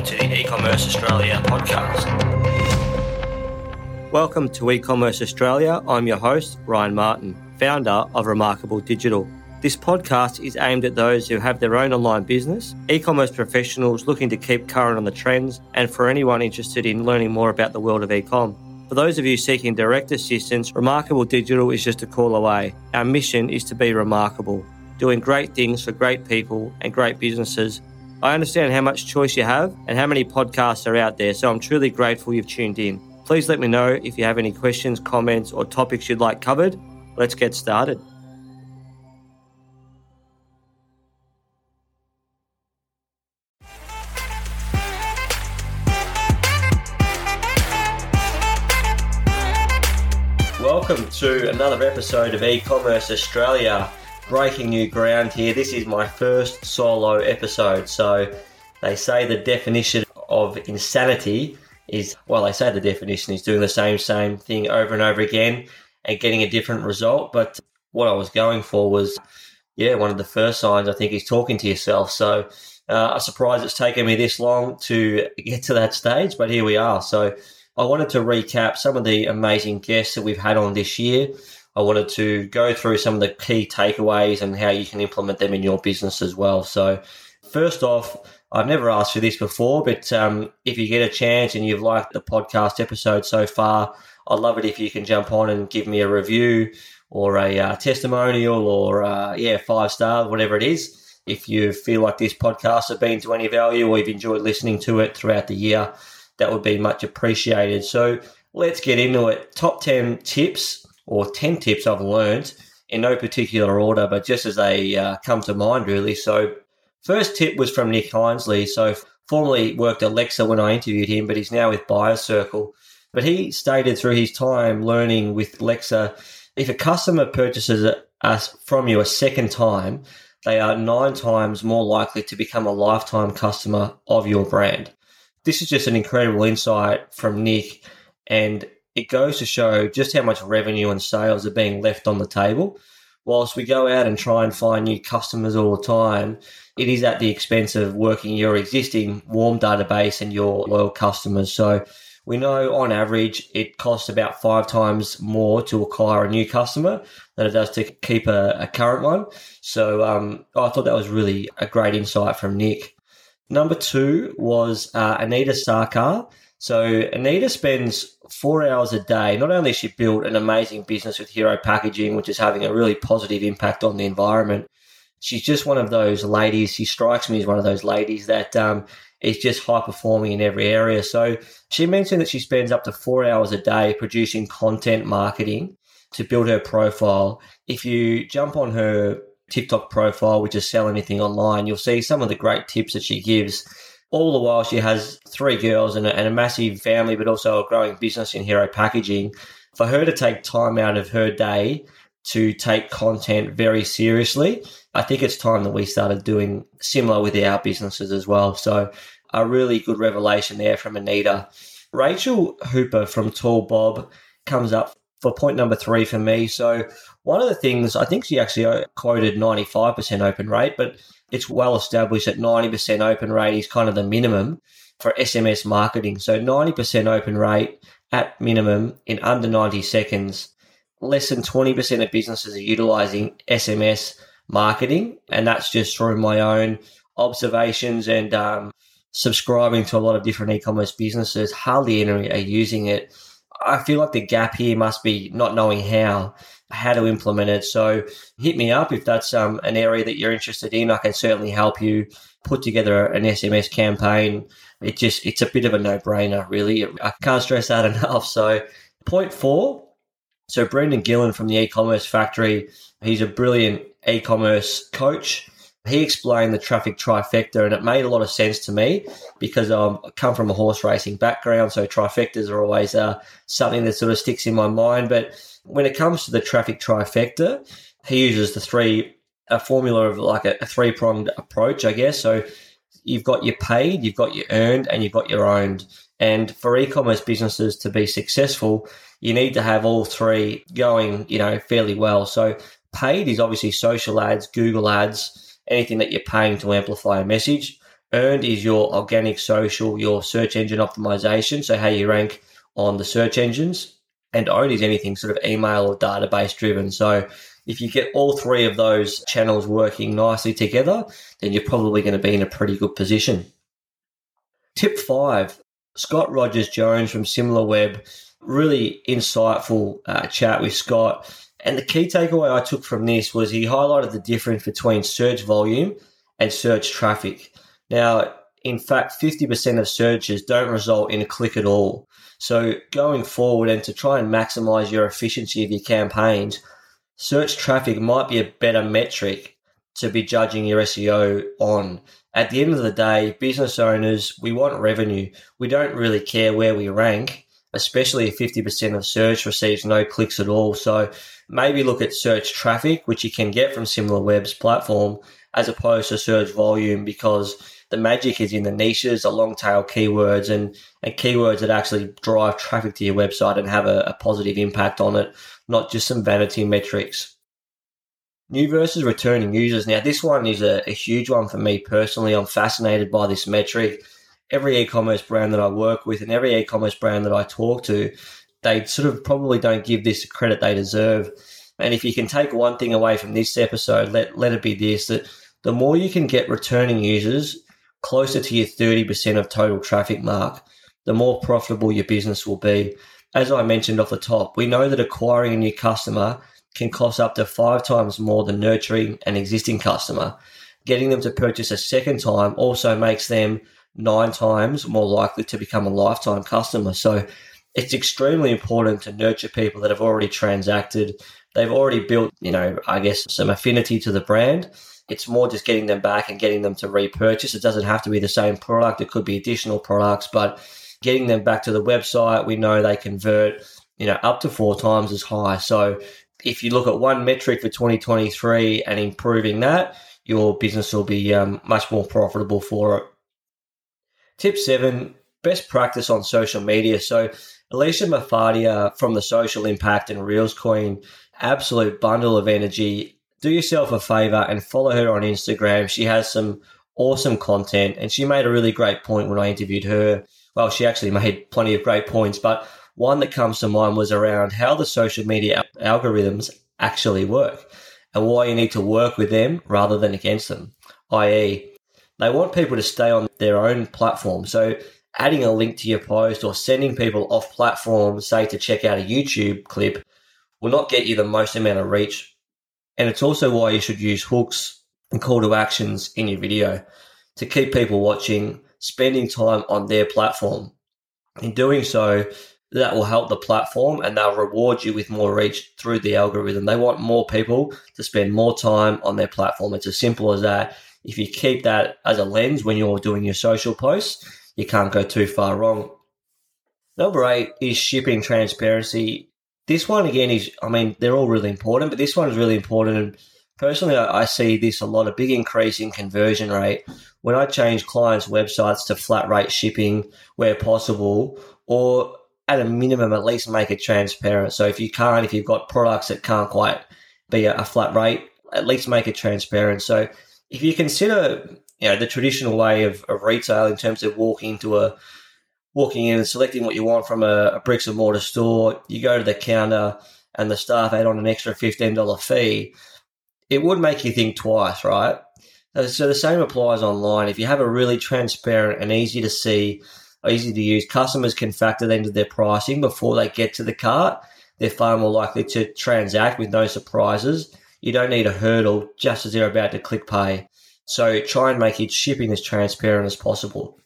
welcome to the Ecommerce Australia podcast. Welcome to Ecommerce Australia. I'm your host, Ryan Martin, founder of Remarkable Digital. This podcast is aimed at those who have their own online business, e-commerce professionals looking to keep current on the trends, and for anyone interested in learning more about the world of e-com. For those of you seeking direct assistance, Remarkable Digital is just a call away. Our mission is to be remarkable, doing great things for great people and great businesses. I understand how much choice you have and how many podcasts are out there, so I'm truly grateful you've tuned in. Please let me know if you have any questions, comments, or topics you'd like covered. Let's get started. Welcome to another episode of Ecommerce Australia. Breaking new ground here. This is my first solo episode. So they say the definition of insanity is, well, they say the definition is doing the same thing over and over again and getting a different result. But what I was going for was, one of the first signs I think is talking to yourself. So I'm surprised it's taken me this long to get to that stage, but here we are. So I wanted to recap some of the amazing guests that we've had on this year. I wanted to go through some of the key takeaways and how you can implement them in your business as well. So first off, I've never asked for this before, but if you get a chance and you've liked the podcast episode so far, I'd love it if you can jump on and give me a review or a testimonial or, 5-star, whatever it is. If you feel like this podcast has been to any value or you've enjoyed listening to it throughout the year, that would be much appreciated. So let's get into it. Top 10 tips or 10 tips I've learned in no particular order, but just as they come to mind, really. So first tip was from Nick Hinesley. So formerly worked at Lexa when I interviewed him, but he's now with Buyer Circle. But he stated through his time learning with Lexa, if a customer purchases from you a second time, they are 9 times more likely to become a lifetime customer of your brand. This is just an incredible insight from Nick, and it goes to show just how much revenue and sales are being left on the table. Whilst we go out and try and find new customers all the time, it is at the expense of working your existing warm database and your loyal customers. So we know on average it costs about 5 times more to acquire a new customer than it does to keep a current one. So I thought that was really a great insight from Nick. Number 2 was Anita Sarkar. So Anita spends 4 hours a day. Not only has she built an amazing business with Hero Packaging, which is having a really positive impact on the environment, she's just one of those ladies. She strikes me as one of those ladies that is just high-performing in every area. So she mentioned that she spends up to 4 hours a day producing content marketing to build her profile. If you jump on her TikTok profile, which is Sell Anything Online, you'll see some of the great tips that she gives. All the while, she has 3 girls and a massive family, but also a growing business in Hero Packaging. For her to take time out of her day to take content very seriously, I think it's time that we started doing similar with our businesses as well. So a really good revelation there from Anita. Rachel Hooper from Tall Bob comes up for point number 3 for me. So one of the things, I think she actually quoted 95% open rate, but it's well established that 90% open rate is kind of the minimum for SMS marketing. So 90% open rate at minimum in under 90 seconds. Less than 20% of businesses are utilizing SMS marketing, and that's just through my own observations and subscribing to a lot of different e-commerce businesses. Hardly any are using it. I feel like the gap here must be not knowing how to implement it. So hit me up if that's an area that you're interested in. I can certainly help you put together an SMS campaign. It's a bit of a no-brainer, really. I can't stress that enough. So point 4, so Brendan Gillen from the Ecommerce Factory, he's a brilliant e-commerce coach. He explained the traffic trifecta, and it made a lot of sense to me because I come from a horse racing background, so trifectas are always something that sort of sticks in my mind. But when it comes to the traffic trifecta, he uses a formula of like a 3-pronged approach, I guess. So you've got your paid, you've got your earned, and you've got your owned. And for e-commerce businesses to be successful, you need to have all 3 going, fairly well. So paid is obviously social ads, Google ads, anything that you're paying to amplify a message. Earned is your organic social, your search engine optimization, so how you rank on the search engines. And owned is anything sort of email or database driven. So if you get all three of those channels working nicely together, then you're probably going to be in a pretty good position. Tip 5, Scott Rogers-Jones from SimilarWeb, really insightful chat with Scott. And the key takeaway I took from this was he highlighted the difference between search volume and search traffic. Now, in fact, 50% of searches don't result in a click at all. So going forward, and to try and maximize your efficiency of your campaigns, search traffic might be a better metric to be judging your SEO on. At the end of the day, business owners, we want revenue. We don't really care where we rank, especially if 50% of search receives no clicks at all. So maybe look at search traffic, which you can get from SimilarWeb's platform, as opposed to search volume, because the magic is in the niches, the long tail keywords, and keywords that actually drive traffic to your website and have a positive impact on it, not just some vanity metrics. New versus returning users. Now, this one is a huge one for me personally. I'm fascinated by this metric. Every e-commerce brand that I work with and every e-commerce brand that I talk to, they sort of probably don't give this the credit they deserve. And if you can take one thing away from this episode, let it be this, that the more you can get returning users closer to your 30% of total traffic mark, the more profitable your business will be. As I mentioned off the top, we know that acquiring a new customer can cost up to 5 times more than nurturing an existing customer. Getting them to purchase a second time also makes them 9 times more likely to become a lifetime customer. So it's extremely important to nurture people that have already transacted. They've already built, some affinity to the brand. It's more just getting them back and getting them to repurchase. It doesn't have to be the same product. It could be additional products, but getting them back to the website, we know they convert, up to 4 times as high. So if you look at one metric for 2023 and improving that, your business will be much more profitable for it. Tip 7, best practice on social media. So Alicia Mafadia from The Social Impact and Reels Queen, absolute bundle of energy. Do yourself a favor and follow her on Instagram. She has some awesome content, and she made a really great point when I interviewed her. Well, she actually made plenty of great points, but one that comes to mind was around how the social media algorithms actually work and why you need to work with them rather than against them, i.e., they want people to stay on their own platform. So adding a link to your post or sending people off platform, say to check out a YouTube clip, will not get you the most amount of reach. And it's also why you should use hooks and call to actions in your video to keep people watching, spending time on their platform. In doing so, that will help the platform and they'll reward you with more reach through the algorithm. They want more people to spend more time on their platform. It's as simple as that. If you keep that as a lens when you're doing your social posts, you can't go too far wrong. Number 8 is shipping transparency. This one, again, is, they're all really important, but this one is really important. And personally, I see this a lot, a big increase in conversion rate. When I change clients' websites to flat rate shipping where possible, or at a minimum, at least make it transparent. So if you've got products that can't quite be a flat rate, at least make it transparent. So if you consider, the traditional way of retail in terms of walking in and selecting what you want from a bricks and mortar store, you go to the counter and the staff add on an extra $15 fee, it would make you think twice, right? So the same applies online. If you have a really transparent and easy to see, easy to use, customers can factor that into their pricing before they get to the cart. They're far more likely to transact with no surprises. You don't need a hurdle just as they're about to click pay. So try and make each shipping as transparent as possible.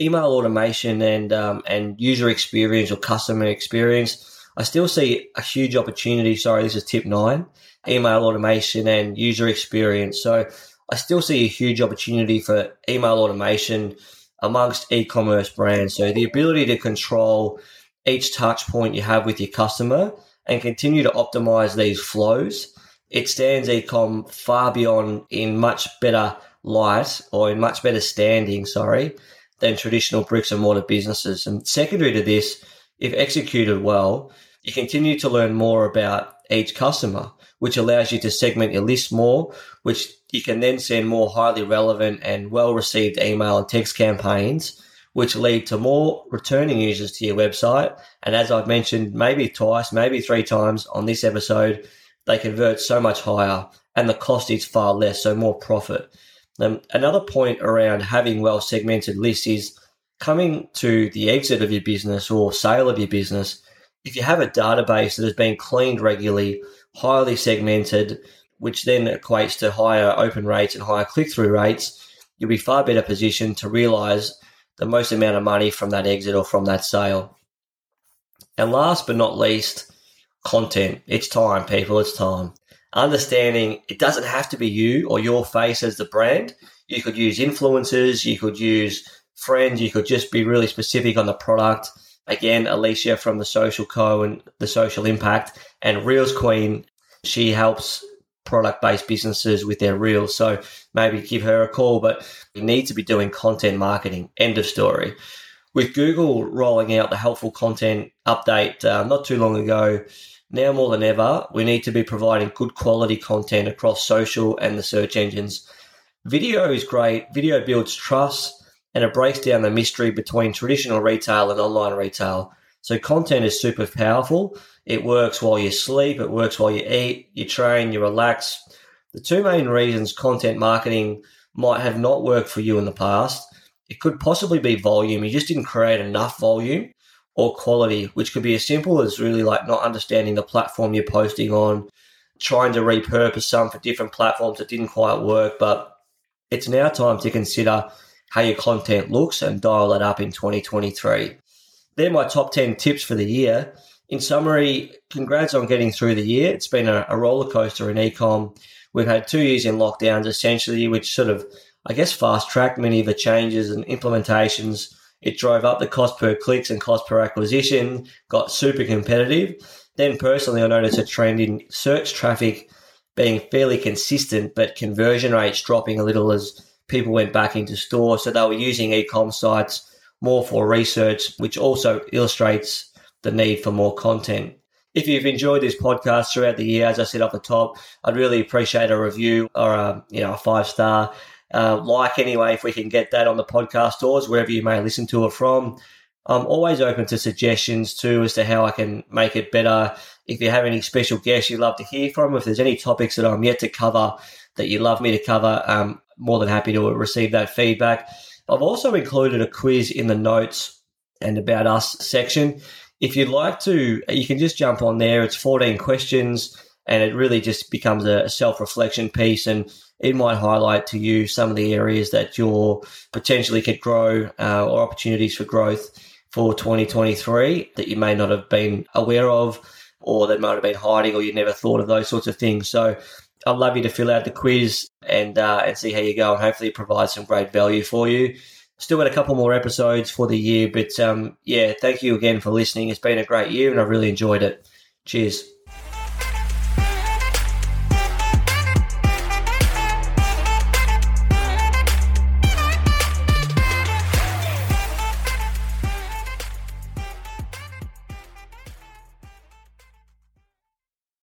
Email automation and user experience or customer experience. I still see a huge opportunity. Sorry, this is tip 9, email automation and user experience. So I still see a huge opportunity for email automation amongst e-commerce brands. So the ability to control each touch point you have with your customer and continue to optimize these flows. It stands e-com far beyond in much better light or in much better standing, than traditional bricks and mortar businesses. And secondary to this, if executed well, you continue to learn more about each customer, which allows you to segment your list more, which you can then send more highly relevant and well-received email and text campaigns, which lead to more returning users to your website. And as I've mentioned maybe twice, maybe three times on this episode, they convert so much higher and the cost is far less, so more profit. Another point around having well-segmented lists is coming to the exit of your business or sale of your business. If you have a database that has been cleaned regularly, highly segmented, which then equates to higher open rates and higher click-through rates, you'll be far better positioned to realize the most amount of money from that exit or from that sale. And last but not least, content. It's time, people. It's time. Understanding it doesn't have to be you or your face as the brand. You could use influencers. You could use friends. You could just be really specific on the product. Again, Alicia from The Social Co. and The Social Impact and Reels Queen, she helps product-based businesses with their reels. So maybe give her a call, but you need to be doing content marketing. End of story. With Google rolling out the helpful content update not too long ago, now more than ever, we need to be providing good quality content across social and the search engines. Video is great. Video builds trust, and it breaks down the mystery between traditional retail and online retail. So content is super powerful. It works while you sleep. It works while you eat, you train, you relax. The two main reasons content marketing might have not worked for you in the past, it could possibly be volume. You just didn't create enough volume, or quality, which could be as simple as really like not understanding the platform you're posting on, trying to repurpose some for different platforms that didn't quite work. But it's now time to consider how your content looks and dial that up in 2023. They're my top 10 tips for the year. In summary, congrats on getting through the year. It's been a roller coaster in e-com. We've had 2 years in lockdowns essentially, which sort of, I guess, fast-tracked many of the changes and implementations. It drove up the cost per clicks and cost per acquisition, got super competitive. Then personally, I noticed a trend in search traffic being fairly consistent, but conversion rates dropping a little as people went back into store. So they were using e-com sites more for research, which also illustrates the need for more content. If you've enjoyed this podcast throughout the year, as I said up the top, I'd really appreciate a review or a 5-star like anyway, if we can get that on the podcast stores, wherever you may listen to it from. I'm always open to suggestions too as to how I can make it better. If you have any special guests you'd love to hear from, if there's any topics that I'm yet to cover that you'd love me to cover, I'm more than happy to receive that feedback. I've also included a quiz in the notes and about us section. If you'd like to, you can just jump on there. It's 14 questions and it really just becomes a self-reflection piece, and it might highlight to you some of the areas that you're potentially could grow or opportunities for growth for 2023 that you may not have been aware of, or that might have been hiding, or you never thought of, those sorts of things. So I'd love you to fill out the quiz and see how you go, and hopefully provide some great value for you. Still got a couple more episodes for the year, but yeah, thank you again for listening. It's been a great year and I really enjoyed it. Cheers.